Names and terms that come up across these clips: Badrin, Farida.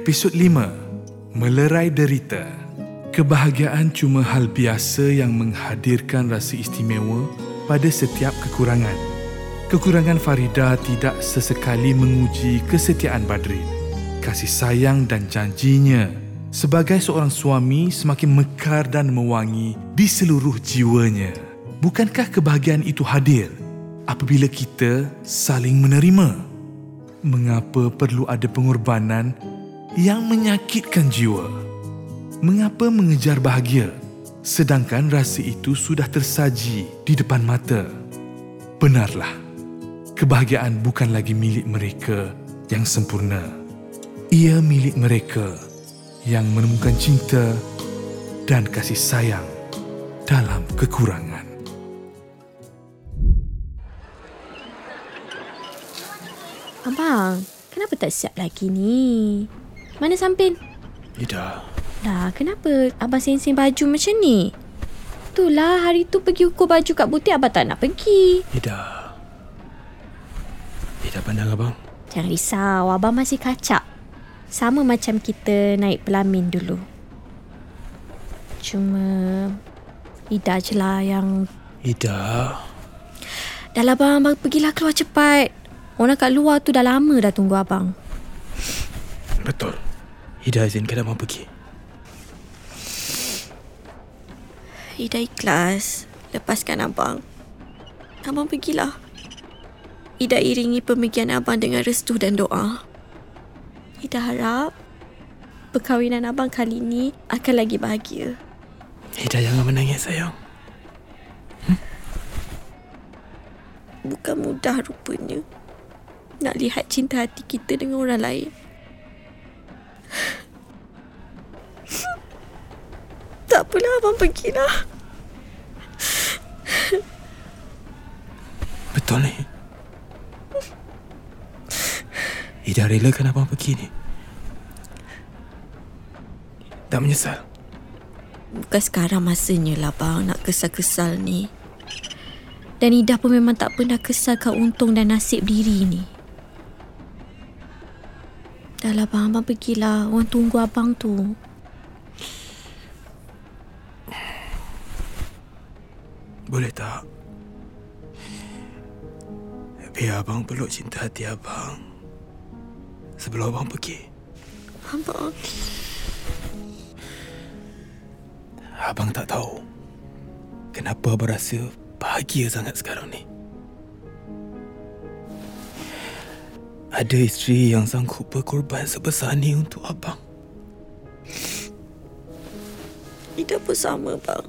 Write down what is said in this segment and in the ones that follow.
Episod 5. Melerai derita. Kebahagiaan cuma hal biasa yang menghadirkan rasa istimewa pada setiap kekurangan. Kekurangan Farida tidak sesekali menguji kesetiaan Badrin. Kasih sayang dan janjinya sebagai seorang suami semakin mekar dan mewangi di seluruh jiwanya. Bukankah kebahagiaan itu hadir apabila kita saling menerima? Mengapa perlu ada pengorbanan yang menyakitkan jiwa? Mengapa mengejar bahagia sedangkan rasa itu sudah tersaji di depan mata? Benarlah, kebahagiaan bukan lagi milik mereka yang sempurna. Ia milik mereka yang menemukan cinta dan kasih sayang dalam kekurangan. Abang, kenapa tak siap lagi ni? Mana Sampin? Ida. Dah, kenapa abang sensing baju macam ni? Itulah, hari tu pergi ukur baju kat butik, abang tak nak pergi. Ida. Ida pandang abang. Jangan risau, abang masih kacak. Sama macam kita naik pelamin dulu. Cuma Ida je lah yang... Ida. Dah lah abang, pergilah keluar cepat. Orang kat luar tu dah lama dah tunggu abang. Betul. Ida izinkan abang pergi. Ida ikhlas. Lepaskan abang. Abang pergilah. Ida iringi pemergian abang dengan restu dan doa. Ida harap perkahwinan abang kali ni akan lagi bahagia. Ida jangan menangis sayang. Bukan mudah rupanya nak lihat cinta hati kita dengan orang lain. Tak apalah, abang pergilah. Betul ni. Ida relakan abang pergi ni. Tak menyesal? Bukan sekarang masanya lah abang nak kesal-kesal ni. Dan Ida pun memang tak pernah kesalkan untung dan nasib diri ni. Dah lah abang, abang pergilah. Orang tunggu abang tu. Boleh tak? Biar abang peluk cinta hati abang sebelum abang pergi. Abang. Abang tak tahu kenapa abang rasa bahagia sangat sekarang ni. Ada isteri yang sanggup berkorban sebesar ni untuk abang. Ida pun sama, bang.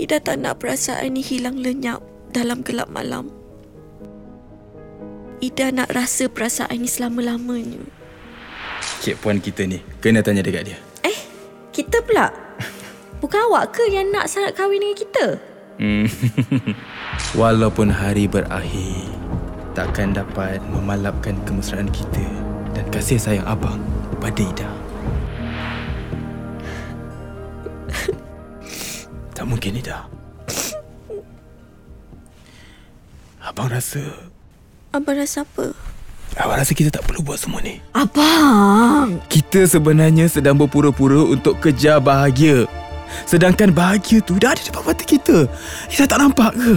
Ida tak nak perasaan ni hilang lenyap dalam gelap malam. Ida nak rasa perasaan ni selama-lamanya. Cik puan kita ni, kena tanya dekat dia. Kita pula? Bukan awak ke yang nak syarat kahwin dengan kita? Walaupun hari berakhir, takkan dapat memalapkan kemesraan kita dan kasih sayang abang pada Ida. Tak mungkin, Ida. Abang rasa apa? Abang rasa kita tak perlu buat semua ni. Abang! Kita sebenarnya sedang berpura-pura untuk kejar bahagia. Sedangkan bahagia tu dah ada depan mata kita. Ida tak nampak ke?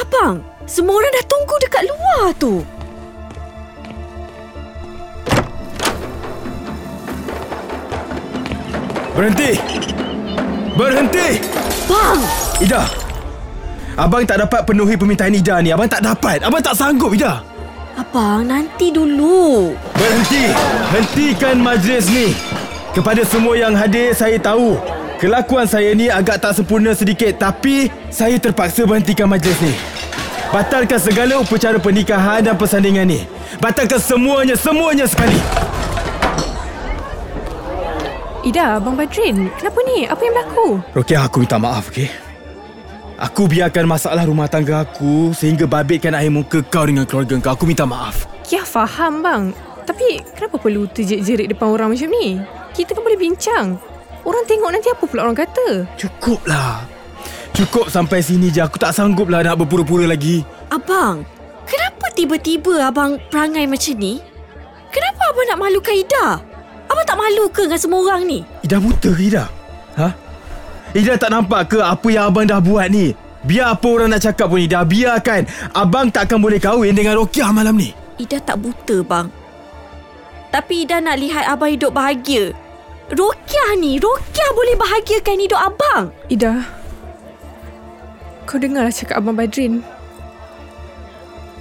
Abang! Semua orang dah tunggu dekat luar tu. Berhenti! Bang! Ida! Abang tak dapat penuhi permintaan Ida ni. Abang tak dapat. Abang tak sanggup, Ida. Abang, nanti dulu. Berhenti! Hentikan majlis ni. Kepada semua yang hadir, saya tahu kelakuan saya ni agak tak sempurna sedikit. Tapi, saya terpaksa berhentikan majlis ni. Batalkan segala upacara pernikahan dan persandingan ni. Batalkan semuanya sekali. Ida, Abang Badrin, kenapa ni? Apa yang berlaku? Rokiah, aku minta maaf, okey? Aku biarkan masalah rumah tangga aku sehingga babitkan air muka kau dengan keluarga kau. Aku minta maaf. Ya, faham bang. Tapi kenapa perlu terjerit-jerit depan orang macam ni? Kita kan boleh bincang. Orang tengok nanti apa pula orang kata. Cukuplah. Cukup sampai sini je. Aku tak sangguplah nak berpura-pura lagi. Abang, kenapa tiba-tiba abang perangai macam ni? Kenapa Abang nak malukan Ida? Abang tak malu ke dengan semua orang ni? Ida buta ke Ida? Ha? Ida tak nampak ke apa yang abang dah buat ni? Biar apa orang nak cakap pun Ida, biarkan. Abang takkan boleh kahwin dengan Rokiah malam ni. Ida tak buta bang. Tapi Ida nak lihat abang hidup bahagia. Rokiah ni, Rokiah boleh bahagiakan hidup abang. Ida, kau dengarlah cakap Abang Badrin.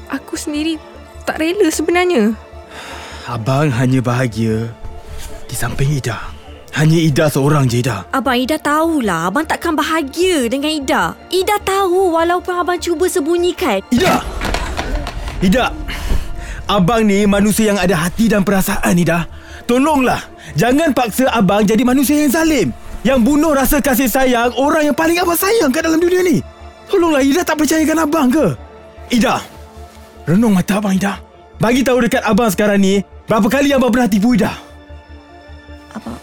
Aku sendiri tak rela sebenarnya. Abang hanya bahagia di samping Ida. Hanya Ida seorang je, Ida. Abang, Ida tahulah abang takkan bahagia dengan Ida. Ida tahu walaupun abang cuba sembunyikan. Ida! Ida! Abang ni manusia yang ada hati dan perasaan, Ida. Tolonglah, jangan paksa abang jadi manusia yang zalim, yang bunuh rasa kasih sayang orang yang paling abang sayang kat dalam dunia ni. Tolonglah, Ida tak percayakan abang ke? Ida, renung mata abang, Ida. Bagi tahu dekat abang sekarang ni, berapa kali abang pernah tipu Ida?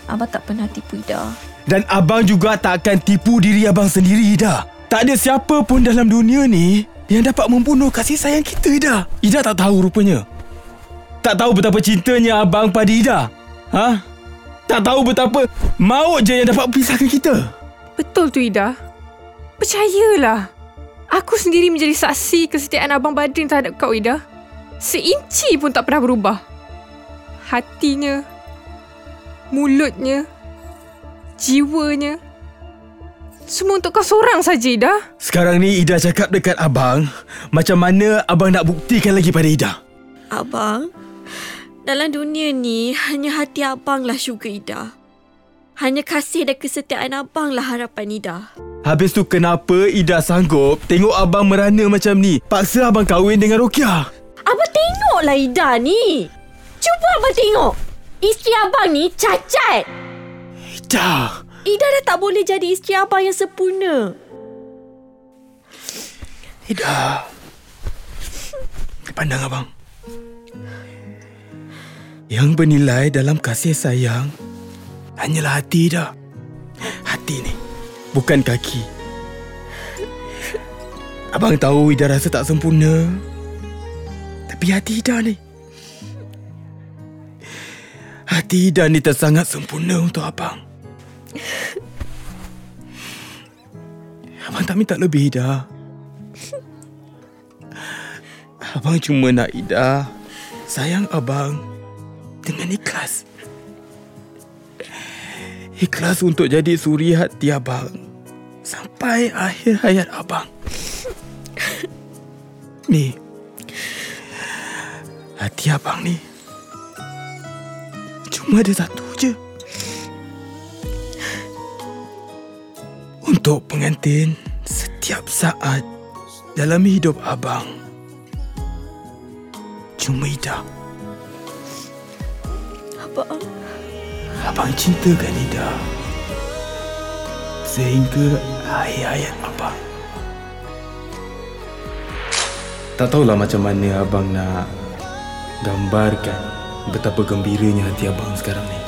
Abang tak pernah tipu Ida. Dan abang juga takkan tipu diri abang sendiri, Ida. Tak ada siapa pun dalam dunia ni yang dapat membunuh kasih sayang kita, Ida. Ida tak tahu rupanya. Tak tahu betapa cintanya abang pada Ida. Ha? Tak tahu betapa maut je yang dapat pisahkan kita. Betul tu, Ida. Percayalah. Aku sendiri menjadi saksi kesetiaan Abang Badrin terhadap kau, Ida. Seinci pun tak pernah berubah. Hatinya, mulutnya, jiwanya, semua untuk kau seorang saja, Ida. Sekarang ni Ida cakap dekat abang, macam mana abang nak buktikan lagi pada Ida? Abang, dalam dunia ni hanya hati abanglah syurga Ida. Hanya kasih dan kesetiaan abanglah harapan Ida. Habis tu kenapa Ida sanggup tengok abang merana macam ni? Paksa abang kahwin dengan Rokiah. Abang tengoklah Ida ni. Cuba abang tengok. Isteri abang ni cacat. Ida. Ida dah tak boleh jadi isteri abang yang sempurna. Ida. Pandang abang. Yang bernilai dalam kasih sayang hanyalah hati Ida. Hati ni, bukan kaki. Abang tahu Ida rasa tak sempurna. Tapi hati Ida ni, hati Ida ni tersangat sempurna untuk abang. Abang tak minta lebih, Ida. Abang cuma nak Ida sayang abang dengan ikhlas. Ikhlas untuk jadi suri hati abang sampai akhir hayat abang. Ni, hati abang ni cuma ada satu je. Untuk pengantin setiap saat dalam hidup abang, cuma Ida. Abang, abang cintakan Ida sehingga akhir-akhir abang. Tak tahulah macam mana abang nak gambarkan betapa gembiranya hati abang sekarang ni.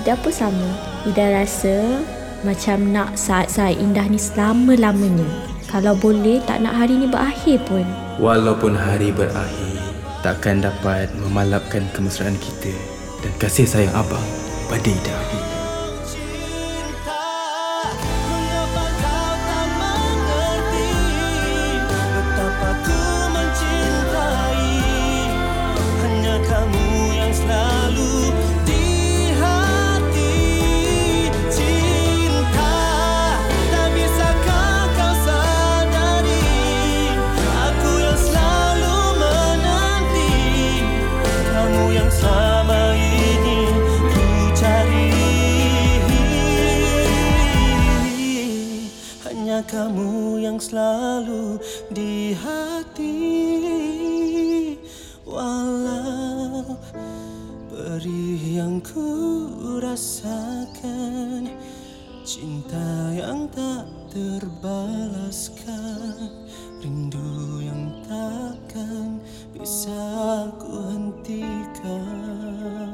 Ida pun sama. Ida rasa macam nak saat-saat indah ni selama-lamanya. Kalau boleh tak nak hari ni berakhir pun. Walaupun hari berakhir, takkan dapat memalapkan kemesraan kita dan kasih sayang abang pada Ida. Kamu yang selalu di hati, walau perih yang ku rasakan, cinta yang tak terbalaskan, rindu yang takkan bisa ku hentikan.